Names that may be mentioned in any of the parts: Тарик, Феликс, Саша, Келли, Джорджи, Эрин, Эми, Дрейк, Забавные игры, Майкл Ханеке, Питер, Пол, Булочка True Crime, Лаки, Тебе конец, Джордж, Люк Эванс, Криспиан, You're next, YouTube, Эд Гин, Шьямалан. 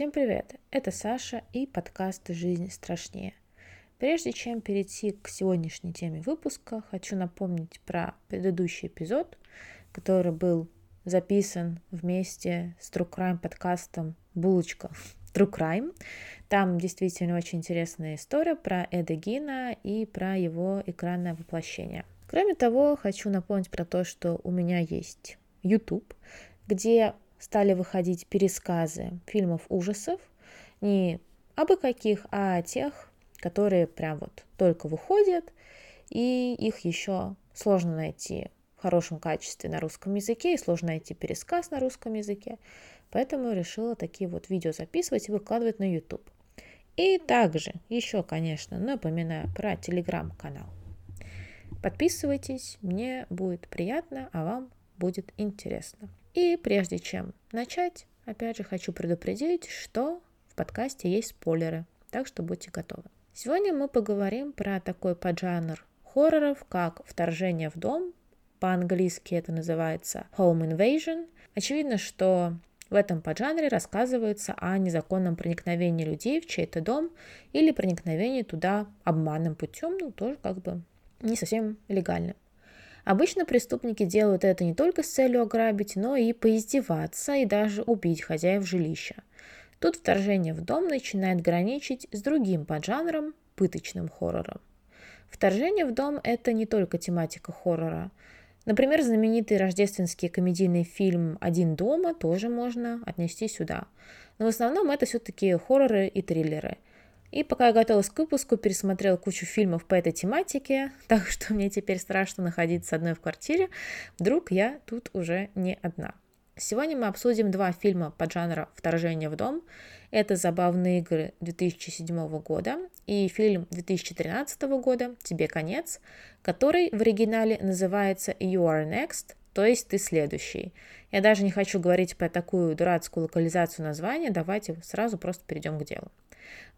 Всем привет, это Саша и подкаст «Жизнь страшнее». Прежде чем перейти к сегодняшней теме выпуска, хочу напомнить про предыдущий эпизод, который был записан вместе с True Crime подкастом «Булочка True Crime». Там действительно очень интересная история про Эда Гина и про его экранное воплощение. Кроме того, хочу напомнить про то, что у меня есть YouTube, где стали выходить пересказы фильмов ужасов, не абы каких, а тех, которые прям вот только выходят, и их еще сложно найти в хорошем качестве на русском языке, и сложно найти пересказ на русском языке, поэтому решила такие вот видео записывать и выкладывать на YouTube. И также еще, конечно, напоминаю про телеграм-канал. Подписывайтесь, мне будет приятно, а вам будет интересно. И прежде чем начать, опять же хочу предупредить, что в подкасте есть спойлеры, так что будьте готовы. Сегодня мы поговорим про такой поджанр хорроров, как «Вторжение в дом», по-английски это называется «Home Invasion». Очевидно, что в этом поджанре рассказывается о незаконном проникновении людей в чей-то дом или проникновении туда обманным путем, ну тоже как бы не совсем легально. Обычно преступники делают это не только с целью ограбить, но и поиздеваться и даже убить хозяев жилища. Тут вторжение в дом начинает граничить с другим поджанром – пыточным хоррором. Вторжение в дом – это не только тематика хоррора. Например, знаменитый рождественский комедийный фильм «Один дома» тоже можно отнести сюда. Но в основном это все-таки хорроры и триллеры. И пока я готовилась к выпуску, пересмотрела кучу фильмов по этой тематике, так что мне теперь страшно находиться одной в квартире, вдруг я тут уже не одна. Сегодня мы обсудим два фильма поджанра «Вторжение в дом». Это «Забавные игры» 2007 года и фильм 2013 года «Тебе конец», который в оригинале называется «You're next», то есть «Ты следующий». Я даже не хочу говорить про такую дурацкую локализацию названия, давайте сразу просто перейдем к делу.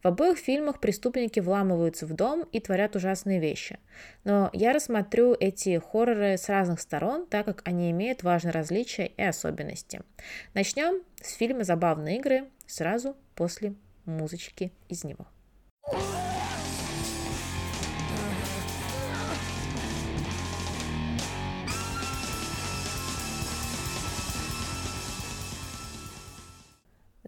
В обоих фильмах преступники вламываются в дом и творят ужасные вещи. Но я рассмотрю эти хорроры с разных сторон, так как они имеют важные различия и особенности. Начнем с фильма «Забавные игры» сразу после музычки из него.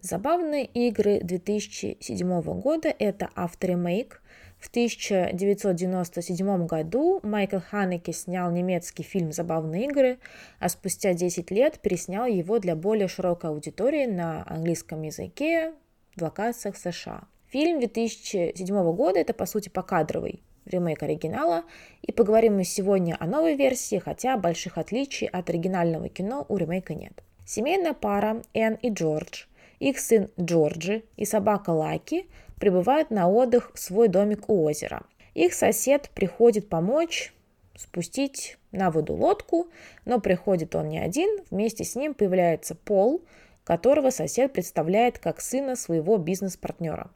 «Забавные игры» 2007 года – это авторемейк. В 1997 году Майкл Ханеке снял немецкий фильм «Забавные игры», а спустя 10 лет переснял его для более широкой аудитории на английском языке в локациях США. Фильм 2007 года – это, по сути, покадровый ремейк оригинала, и поговорим мы сегодня о новой версии, хотя больших отличий от оригинального кино у ремейка нет. Семейная пара Энн и Джордж, их сын Джорджи и собака Лаки прибывают на отдых в свой домик у озера. Их сосед приходит помочь спустить на воду лодку, но приходит он не один. Вместе с ним появляется Пол, которого сосед представляет как сына своего бизнес-партнера.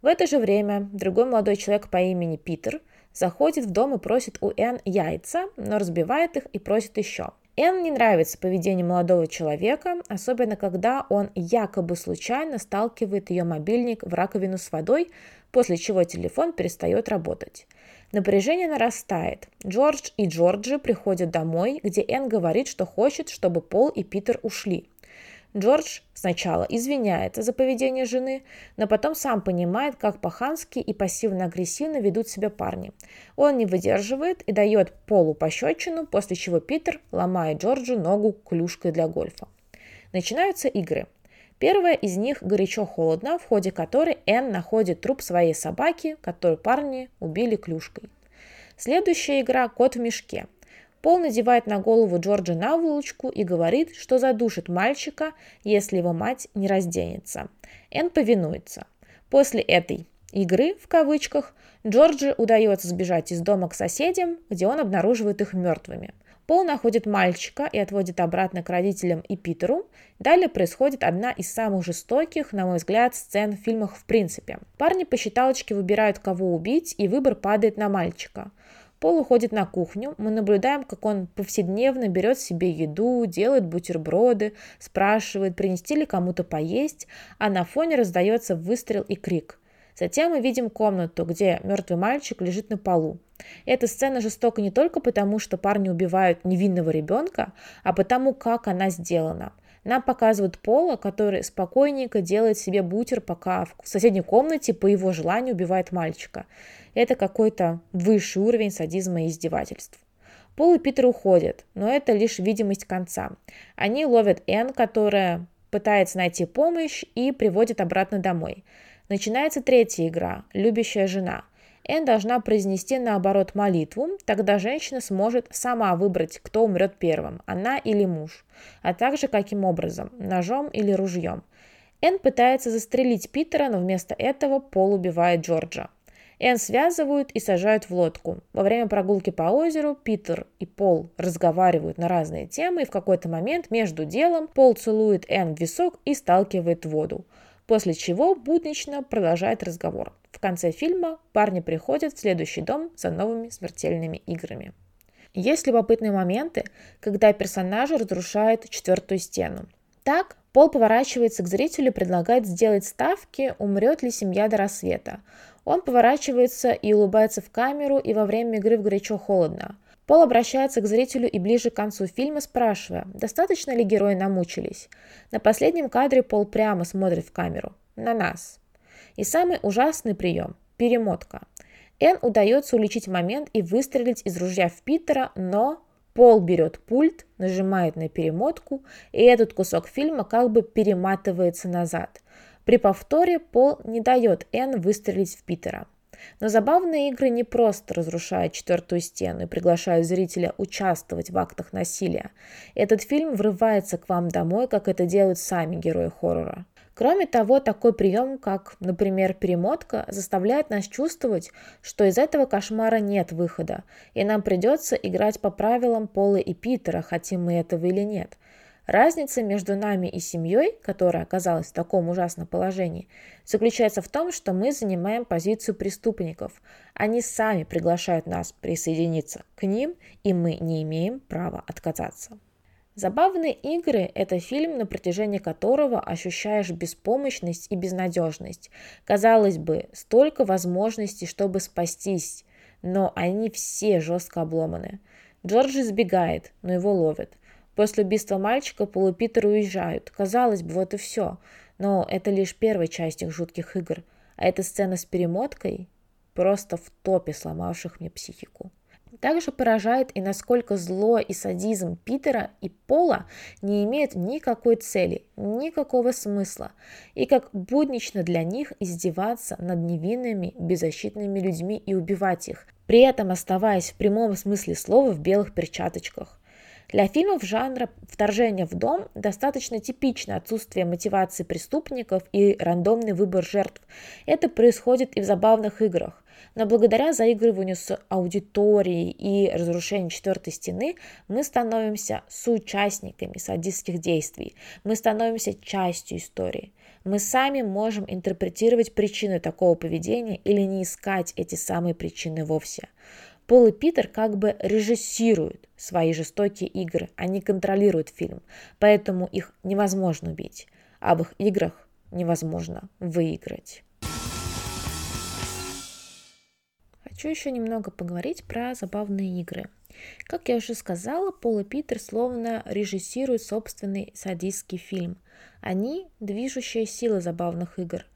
В это же время другой молодой человек по имени Питер заходит в дом и просит у Энн яйца, но разбивает их и просит еще. Энн не нравится поведение молодого человека, особенно когда он якобы случайно сталкивает ее мобильник в раковину с водой, после чего телефон перестает работать. Напряжение нарастает. Джордж и Джорджи приходят домой, где Энн говорит, что хочет, чтобы Пол и Питер ушли. Джордж сначала извиняется за поведение жены, но потом сам понимает, как по-хански и пассивно-агрессивно ведут себя парни. Он не выдерживает и дает Полу пощечину, после чего Питер ломает Джорджу ногу клюшкой для гольфа. Начинаются игры. Первая из них горячо-холодно, в ходе которой Энн находит труп своей собаки, которую парни убили клюшкой. Следующая игра «Кот в мешке». Пол надевает на голову Джорджа наволочку и говорит, что задушит мальчика, если его мать не разденется. Энн повинуется. После этой «игры», в кавычках, Джорджи удается сбежать из дома к соседям, где он обнаруживает их мертвыми. Пол находит мальчика и отводит обратно к родителям и Питеру. Далее происходит одна из самых жестоких, на мой взгляд, сцен в фильмах в принципе. Парни по считалочке выбирают, кого убить, и выбор падает на мальчика. Пол уходит на кухню, мы наблюдаем, как он повседневно берет себе еду, делает бутерброды, спрашивает, принести ли кому-то поесть, а на фоне раздается выстрел и крик. Затем мы видим комнату, где мертвый мальчик лежит на полу. Эта сцена жестока не только потому, что парни убивают невинного ребенка, а потому, как она сделана. Нам показывают Пола, который спокойненько делает себе бутер, пока в соседней комнате по его желанию убивает мальчика. Это какой-то высший уровень садизма и издевательств. Пол и Питер уходят, но это лишь видимость конца. Они ловят Энн, которая пытается найти помощь, и приводит обратно домой. Начинается третья игра «Любящая жена». Энн должна произнести наоборот молитву, тогда женщина сможет сама выбрать, кто умрет первым, она или муж, а также каким образом, ножом или ружьем. Энн пытается застрелить Питера, но вместо этого Пол убивает Джорджа. Энн связывают и сажают в лодку. Во время прогулки по озеру Питер и Пол разговаривают на разные темы, и в какой-то момент между делом Пол целует Энн в висок и сталкивает в воду. После чего буднично продолжает разговор. В конце фильма парни приходят в следующий дом за новыми смертельными играми. Есть любопытные моменты, когда персонажи разрушают четвертую стену. Так, Пол поворачивается к зрителю и предлагает сделать ставки, умрет ли семья до рассвета. Он поворачивается и улыбается в камеру, и во время игры в горячо-холодно. Пол обращается к зрителю и ближе к концу фильма, спрашивая, достаточно ли герои намучились. На последнем кадре Пол прямо смотрит в камеру. На нас. И самый ужасный прием – перемотка. Энн удается уличить момент и выстрелить из ружья в Питера, но Пол берет пульт, нажимает на перемотку, и этот кусок фильма как бы перематывается назад. При повторе Пол не дает Энн выстрелить в Питера. Но забавные игры не просто разрушают четвертую стену и приглашают зрителя участвовать в актах насилия. Этот фильм врывается к вам домой, как это делают сами герои хоррора. Кроме того, такой прием, как, например, перемотка, заставляет нас чувствовать, что из этого кошмара нет выхода, и нам придется играть по правилам Пола и Питера, хотим мы этого или нет. Разница между нами и семьей, которая оказалась в таком ужасном положении, заключается в том, что мы занимаем позицию преступников. Они сами приглашают нас присоединиться к ним, и мы не имеем права отказаться. «Забавные игры» — это фильм, на протяжении которого ощущаешь беспомощность и безнадежность. Казалось бы, столько возможностей, чтобы спастись, но они все жестко обломаны. Джордж избегает, но его ловят. После убийства мальчика Пол и Питер уезжают. Казалось бы, вот и все. Но это лишь первая часть их жутких игр. А эта сцена с перемоткой просто в топе сломавших мне психику. Также поражает и насколько зло и садизм Питера и Пола не имеют никакой цели, никакого смысла. И как буднично для них издеваться над невинными, беззащитными людьми и убивать их, при этом оставаясь в прямом смысле слова в белых перчаточках. Для фильмов жанра «Вторжение в дом» достаточно типично отсутствие мотивации преступников и рандомный выбор жертв. Это происходит и в забавных играх. Но благодаря заигрыванию с аудиторией и разрушению четвертой стены мы становимся соучастниками садистских действий. Мы становимся частью истории. Мы сами можем интерпретировать причины такого поведения или не искать эти самые причины вовсе. Пол и Питер как бы режиссируют свои жестокие игры, они контролируют фильм, поэтому их невозможно убить, а в их играх невозможно выиграть. Хочу еще немного поговорить про забавные игры. Как я уже сказала, Пол и Питер словно режиссируют собственный садистский фильм. Они – движущая сила забавных игр.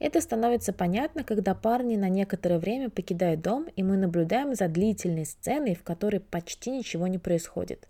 Это становится понятно, когда парни на некоторое время покидают дом, и мы наблюдаем за длительной сценой, в которой почти ничего не происходит.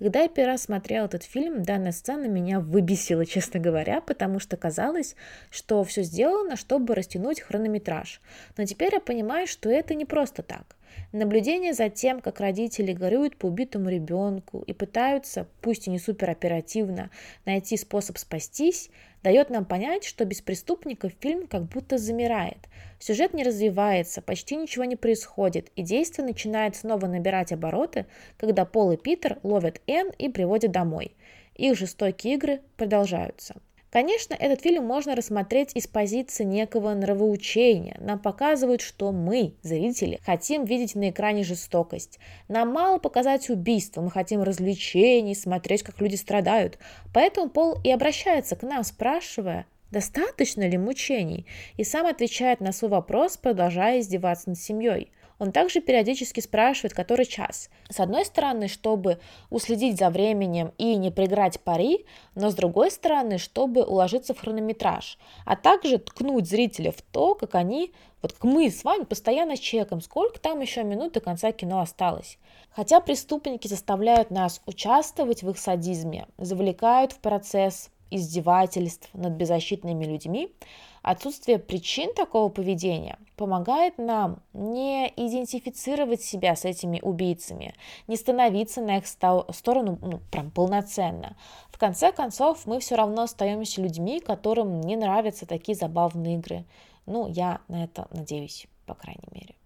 Когда я первый раз смотрела этот фильм, данная сцена меня выбесила, честно говоря, потому что казалось, что все сделано, чтобы растянуть хронометраж. Но теперь я понимаю, что это не просто так. Наблюдение за тем, как родители горюют по убитому ребенку и пытаются, пусть и не супероперативно, найти способ спастись, дает нам понять, что без преступников фильм как будто замирает. Сюжет не развивается, почти ничего не происходит, и действие начинает снова набирать обороты, когда Пол и Питер ловят Энн и приводят домой. Их жестокие игры продолжаются. Конечно, этот фильм можно рассмотреть из позиции некого нравоучения. Нам показывают, что мы, зрители, хотим видеть на экране жестокость. Нам мало показать убийство, мы хотим развлечений, смотреть, как люди страдают. Поэтому Пол и обращается к нам, спрашивая, достаточно ли мучений, и сам отвечает на свой вопрос, продолжая издеваться над семьей. Он также периодически спрашивает, который час. С одной стороны, чтобы уследить за временем и не проиграть пари, но с другой стороны, чтобы уложиться в хронометраж, а также ткнуть зрителя в то, как они, вот как мы с вами, постоянно чекаем, сколько там еще минут до конца кино осталось. Хотя преступники заставляют нас участвовать в их садизме, завлекают в процесс издевательств над беззащитными людьми, отсутствие причин такого поведения помогает нам не идентифицировать себя с этими убийцами, не становиться на их сторону прям полноценно. В конце концов, мы все равно остаемся людьми, которым не нравятся такие забавные игры. Ну, я на это надеюсь, по крайней мере.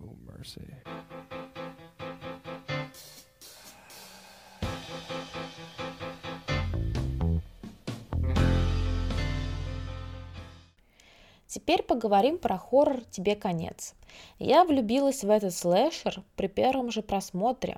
Oh, mercy. Теперь поговорим про хоррор «Тебе конец». Я влюбилась в этот слэшер при первом же просмотре.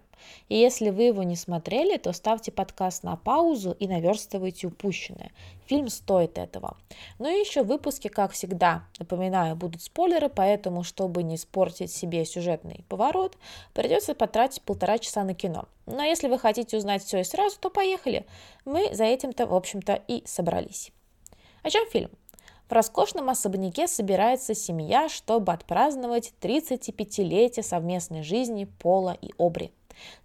И если вы его не смотрели, то ставьте подкаст на паузу и наверстывайте упущенное. Фильм стоит этого. Ну и еще в выпуске, как всегда, напоминаю, будут спойлеры, поэтому, чтобы не испортить себе сюжетный поворот, придется потратить 1,5 часа на кино. Но если вы хотите узнать все и сразу, то поехали. Мы за этим-то, в общем-то, и собрались. О чем фильм? В роскошном особняке собирается семья, чтобы отпраздновать 35-летие совместной жизни Пола и Обри.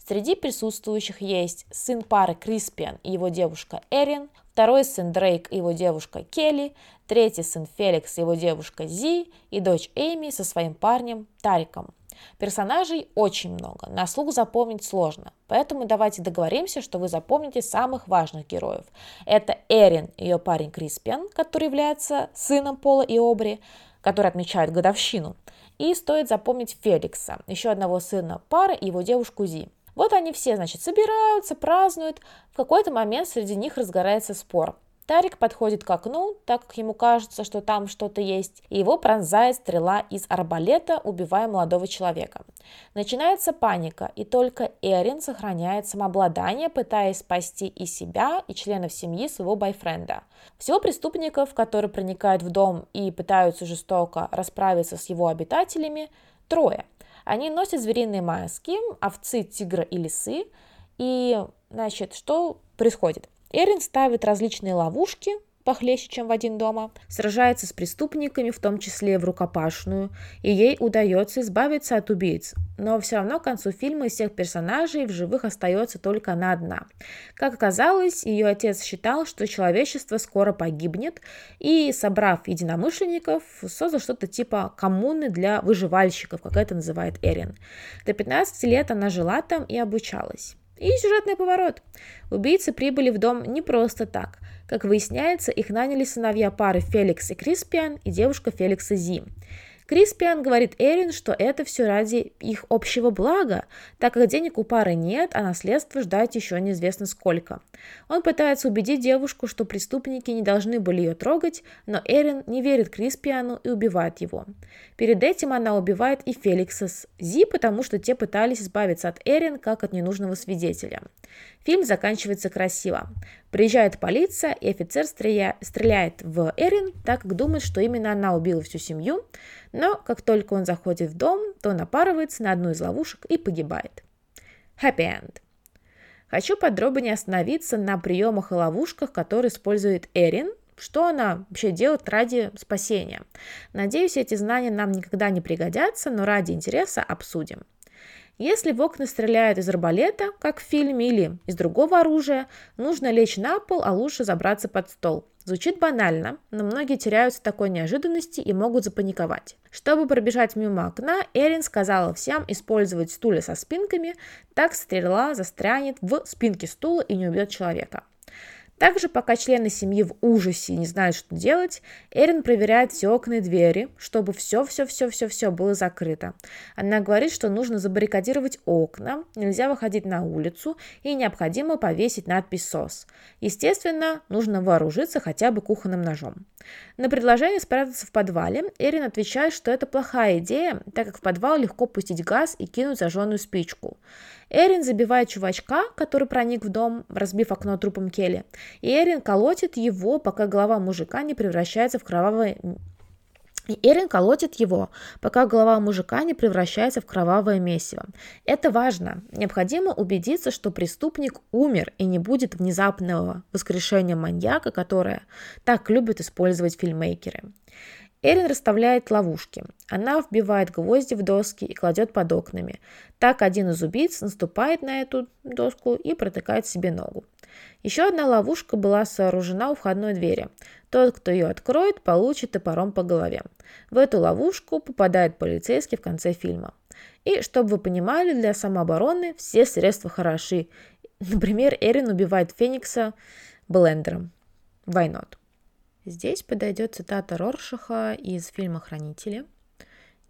Среди присутствующих есть сын пары Криспиан и его девушка Эрин, второй сын Дрейк и его девушка Келли, третий сын Феликс и его девушка Зи и дочь Эми со своим парнем Тариком. Персонажей очень много, на слух запомнить сложно, поэтому давайте договоримся, что вы запомните самых важных героев. Это Эрин и ее парень Криспиан, который является сыном Пола и Обри, который отмечает годовщину. И стоит запомнить Феликса, еще одного сына пары и его девушку Зи. Вот они все, значит, собираются, празднуют, в какой-то момент среди них разгорается спор. Тарик подходит к окну, так как ему кажется, что там что-то есть, и его пронзает стрела из арбалета, убивая молодого человека. Начинается паника, и только Эрин сохраняет самообладание, пытаясь спасти и себя, и членов семьи своего бойфренда. Всего преступников, которые проникают в дом и пытаются жестоко расправиться с его обитателями, 3. Они носят звериные маски, овцы, тигры и лисы, и, значит, что происходит? Эрин ставит различные ловушки, похлеще, чем в один дома, сражается с преступниками, в том числе в рукопашную, и ей удается избавиться от убийц. Но все равно к концу фильма из всех персонажей в живых остается только она одна. Как оказалось, ее отец считал, что человечество скоро погибнет, и, собрав единомышленников, создал что-то типа коммуны для выживальщиков, как это называет Эрин. До 15 лет она жила там и обучалась. И сюжетный поворот. Убийцы прибыли в дом не просто так. Как выясняется, их наняли сыновья пары Феликс и Криспиан и девушка Феликса Зи. Криспиан говорит Эрин, что это все ради их общего блага, так как денег у пары нет, а наследство ждать еще неизвестно сколько. Он пытается убедить девушку, что преступники не должны были ее трогать, но Эрин не верит Криспиану и убивает его. Перед этим она убивает и Феликса с Зи, потому что те пытались избавиться от Эрин, как от ненужного свидетеля. Фильм заканчивается красиво. Приезжает полиция, и офицер стреляет в Эрин, так как думает, что именно она убила всю семью, но как только он заходит в дом, то напарывается на одну из ловушек и погибает. Happy End. Хочу подробнее остановиться на приемах и ловушках, которые использует Эрин, что она вообще делает ради спасения. Надеюсь, эти знания нам никогда не пригодятся, но ради интереса обсудим. Если в окна стреляют из арбалета, как в фильме, или из другого оружия, нужно лечь на пол, а лучше забраться под стол. Звучит банально, но многие теряются такой неожиданности и могут запаниковать. Чтобы пробежать мимо окна, Эрин сказала всем использовать стулья со спинками, так стрела застрянет в спинке стула и не убьет человека. Также, пока члены семьи в ужасе и не знают, что делать, Эрин проверяет все окна и двери, чтобы все было закрыто. Она говорит, что нужно забаррикадировать окна, нельзя выходить на улицу и необходимо повесить надпись «СОС». Естественно, нужно вооружиться хотя бы кухонным ножом. На предложение спрятаться в подвале Эрин отвечает, что это плохая идея, так как в подвал легко пустить газ и кинуть зажженную спичку. Эрин забивает чувачка, который проник в дом, разбив окно трупом Келли, и Эрин колотит его, пока голова мужика не превращается в кровавое месиво. Это важно. Необходимо убедиться, что преступник умер и не будет внезапного воскрешения маньяка, которое так любят использовать фильмейкеры. Эрин расставляет ловушки. Она вбивает гвозди в доски и кладет под окнами. Так один из убийц наступает на эту доску и протыкает себе ногу. Еще одна ловушка была сооружена у входной двери. Тот, кто ее откроет, получит топором по голове. В эту ловушку попадает полицейский в конце фильма. И, чтобы вы понимали, для самообороны все средства хороши. Например, Эрин убивает Феникса блендером. Why not? Здесь подойдет цитата Роршаха из фильма «Хранители».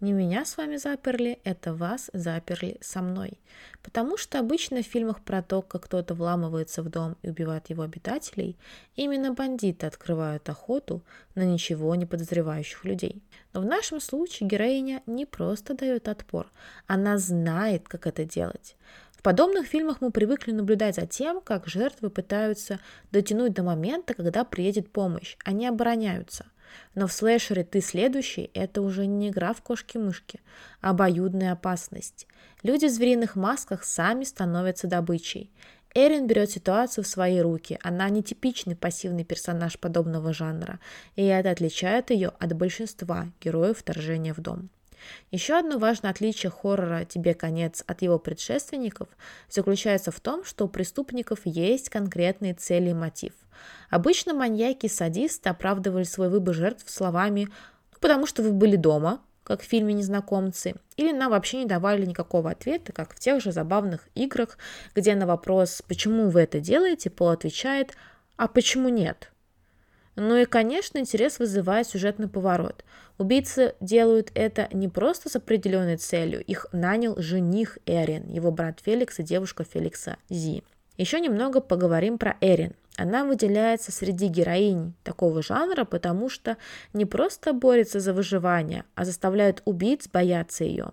«Не меня с вами заперли, это вас заперли со мной». Потому что обычно в фильмах про то, как кто-то вламывается в дом и убивает его обитателей, именно бандиты открывают охоту на ничего не подозревающих людей. Но в нашем случае героиня не просто дает отпор, она знает, как это делать. В подобных фильмах мы привыкли наблюдать за тем, как жертвы пытаются дотянуть до момента, когда приедет помощь. Они обороняются. Но в слэшере «ты следующий» — это уже не игра в кошки-мышки, а обоюдная опасность. Люди в звериных масках сами становятся добычей. Эрин берет ситуацию в свои руки. Она нетипичный пассивный персонаж подобного жанра, и это отличает ее от большинства героев вторжения в дом. Еще одно важное отличие хоррора «Тебе конец» от его предшественников заключается в том, что у преступников есть конкретные цели и мотив. Обычно маньяки и садисты оправдывали свой выбор жертв словами «ну, потому что вы были дома», как в фильме «Незнакомцы», или нам вообще не давали никакого ответа, как в тех же забавных играх, где на вопрос «почему вы это делаете?» Пол отвечает «а почему нет?». Ну и, конечно, интерес вызывает сюжетный поворот. Убийцы делают это не просто с определенной целью, их нанял жених Эрин, его брат Феликс и девушка Феликса Зи. Еще немного поговорим про Эрин. Она выделяется среди героинь такого жанра, потому что не просто борется за выживание, а заставляет убийц бояться ее.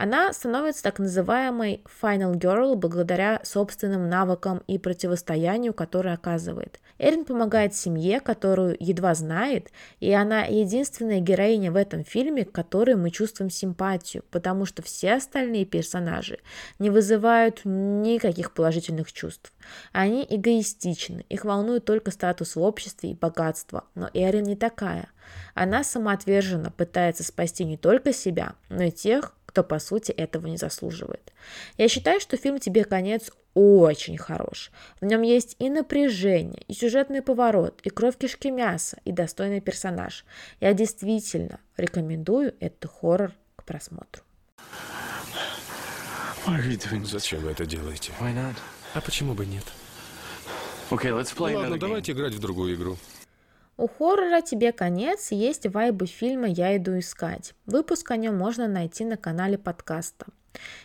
Она становится так называемой «final girl» благодаря собственным навыкам и противостоянию, которое оказывает. Эрин помогает семье, которую едва знает, и она единственная героиня в этом фильме, к которой мы чувствуем симпатию, потому что все остальные персонажи не вызывают никаких положительных чувств. Они эгоистичны, их волнует только статус в обществе и богатство, но Эрин не такая. Она самоотверженно пытается спасти не только себя, но и тех, кто, по сути, этого не заслуживает. Я считаю, что фильм «Тебе конец» очень хорош. В нем есть и напряжение, и сюжетный поворот, и кровь кишки мяса, и достойный персонаж. Я действительно рекомендую этот хоррор к просмотру. Зачем вы это делаете? А почему бы нет? Ладно, давайте играть в другую игру. У хоррора «Тебе конец» есть вайбы фильма «Я иду искать». Выпуск о нем можно найти на канале подкаста.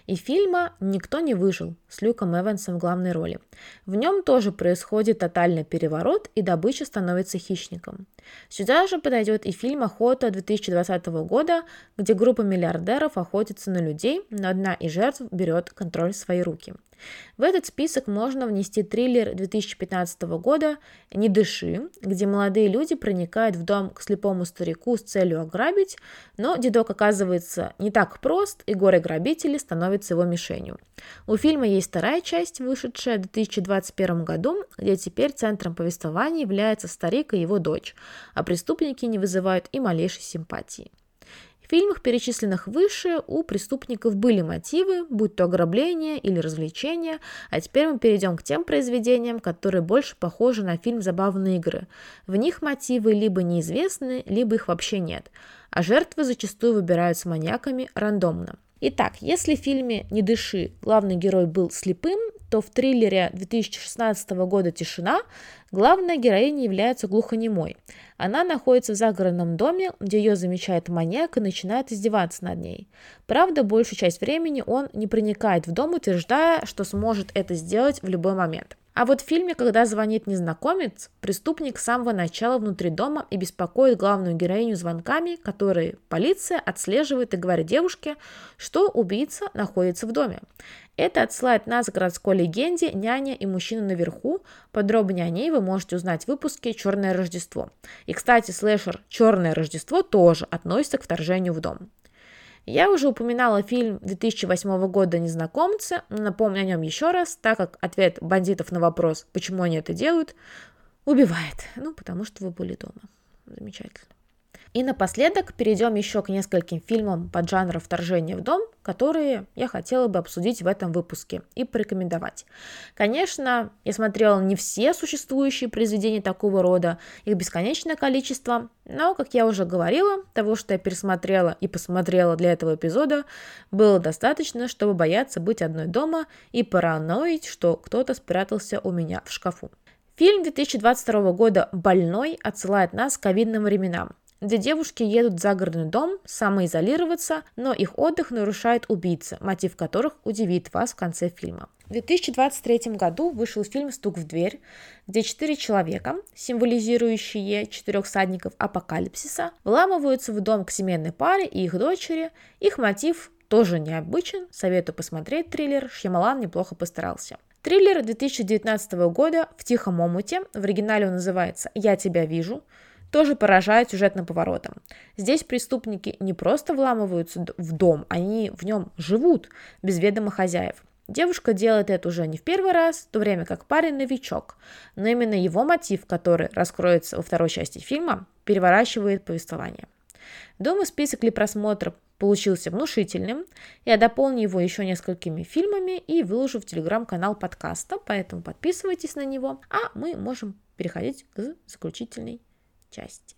И фильма «Никто не выжил» с Люком Эвансом в главной роли. В нем тоже происходит тотальный переворот, и добыча становится хищником. Сюда же подойдет и фильм «Охота» 2020 года, где группа миллиардеров охотится на людей, но одна из жертв берет контроль в свои руки. В этот список можно внести триллер 2015 года «Не дыши», где молодые люди проникают в дом к слепому старику с целью ограбить, но дедок оказывается не так прост, и горе-грабители становятся его мишенью. У фильма есть вторая часть, вышедшая в 2021 году, где теперь центром повествования является старик и его дочь, а преступники не вызывают и малейшей симпатии. В фильмах, перечисленных выше, у преступников были мотивы, будь то ограбление или развлечение, а теперь мы перейдем к тем произведениям, которые больше похожи на фильм «Забавные игры». В них мотивы либо неизвестны, либо их вообще нет, а жертвы зачастую выбирают с маньяками рандомно. Итак, если в фильме «Не дыши» главный герой был слепым, то в триллере 2016 года «Тишина» главная героиня является глухонемой. Она находится в загородном доме, где ее замечает маньяк и начинает издеваться над ней. Правда, большую часть времени он не проникает в дом, утверждая, что сможет это сделать в любой момент. А вот в фильме, когда звонит незнакомец, преступник с самого начала внутри дома и беспокоит главную героиню звонками, которые полиция отслеживает и говорит девушке, что убийца находится в доме. Это отсылает нас к городской легенде «Няня и мужчина наверху». Подробнее о ней вы можете узнать в выпуске «Черное Рождество». И, кстати, слэшер «Черное Рождество» тоже относится к вторжению в дом. Я уже упоминала фильм 2008 года «Незнакомцы», но напомню о нем еще раз, так как ответ бандитов на вопрос, почему они это делают, убивает. Потому что вы были дома. Замечательно. И напоследок перейдем еще к нескольким фильмам под жанром «Вторжение в дом», которые я хотела бы обсудить в этом выпуске и порекомендовать. Конечно, я смотрела не все существующие произведения такого рода, их бесконечное количество, но, как я уже говорила, того, что я пересмотрела и посмотрела для этого эпизода, было достаточно, чтобы бояться быть одной дома и параноить, что кто-то спрятался у меня в шкафу. Фильм 2022 года «Больной» отсылает нас к ковидным временам, где девушки едут в загородный дом самоизолироваться, но их отдых нарушает убийца, мотив которых удивит вас в конце фильма. В 2023 году вышел фильм «Стук в дверь», где 4 человека, символизирующие 4 всадников апокалипсиса, вламываются в дом к семейной паре и их дочери. Их мотив тоже необычен, советую посмотреть триллер, Шьямалан неплохо постарался. Триллер 2019 года «В тихом омуте», в оригинале он называется «Я тебя вижу», тоже поражает сюжетным поворотом. Здесь преступники не просто вламываются в дом, они в нем живут, без ведома хозяев. Девушка делает это уже не в первый раз, в то время как парень новичок. Но именно его мотив, который раскроется во второй части фильма, переворачивает повествование. Думаю, список для просмотра получился внушительным. Я дополню его еще несколькими фильмами и выложу в телеграм-канал подкаста, поэтому подписывайтесь на него, а мы можем переходить к заключительной части.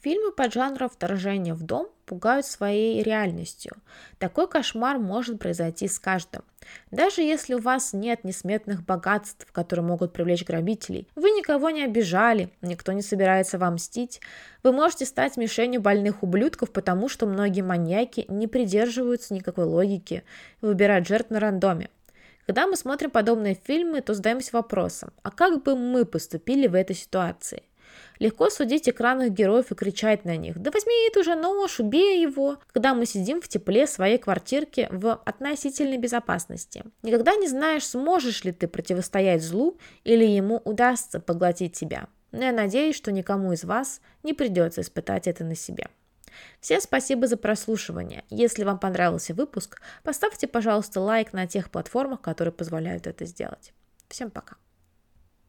Фильмы под жанром «Вторжение в дом» пугают своей реальностью. Такой кошмар может произойти с каждым. Даже если у вас нет несметных богатств, которые могут привлечь грабителей, вы никого не обижали, никто не собирается вам мстить, вы можете стать мишенью больных ублюдков, потому что многие маньяки не придерживаются никакой логики и выбирают жертв на рандоме. Когда мы смотрим подобные фильмы, то задаемся вопросом, а как бы мы поступили в этой ситуации? Легко судить экранных героев и кричать на них: «Да возьми это уже нож, убей его», когда мы сидим в тепле своей квартирки в относительной безопасности. Никогда не знаешь, сможешь ли ты противостоять злу или ему удастся поглотить тебя. Но я надеюсь, что никому из вас не придется испытать это на себе. Всем спасибо за прослушивание. Если вам понравился выпуск, поставьте, пожалуйста, лайк на тех платформах, которые позволяют это сделать. Всем пока.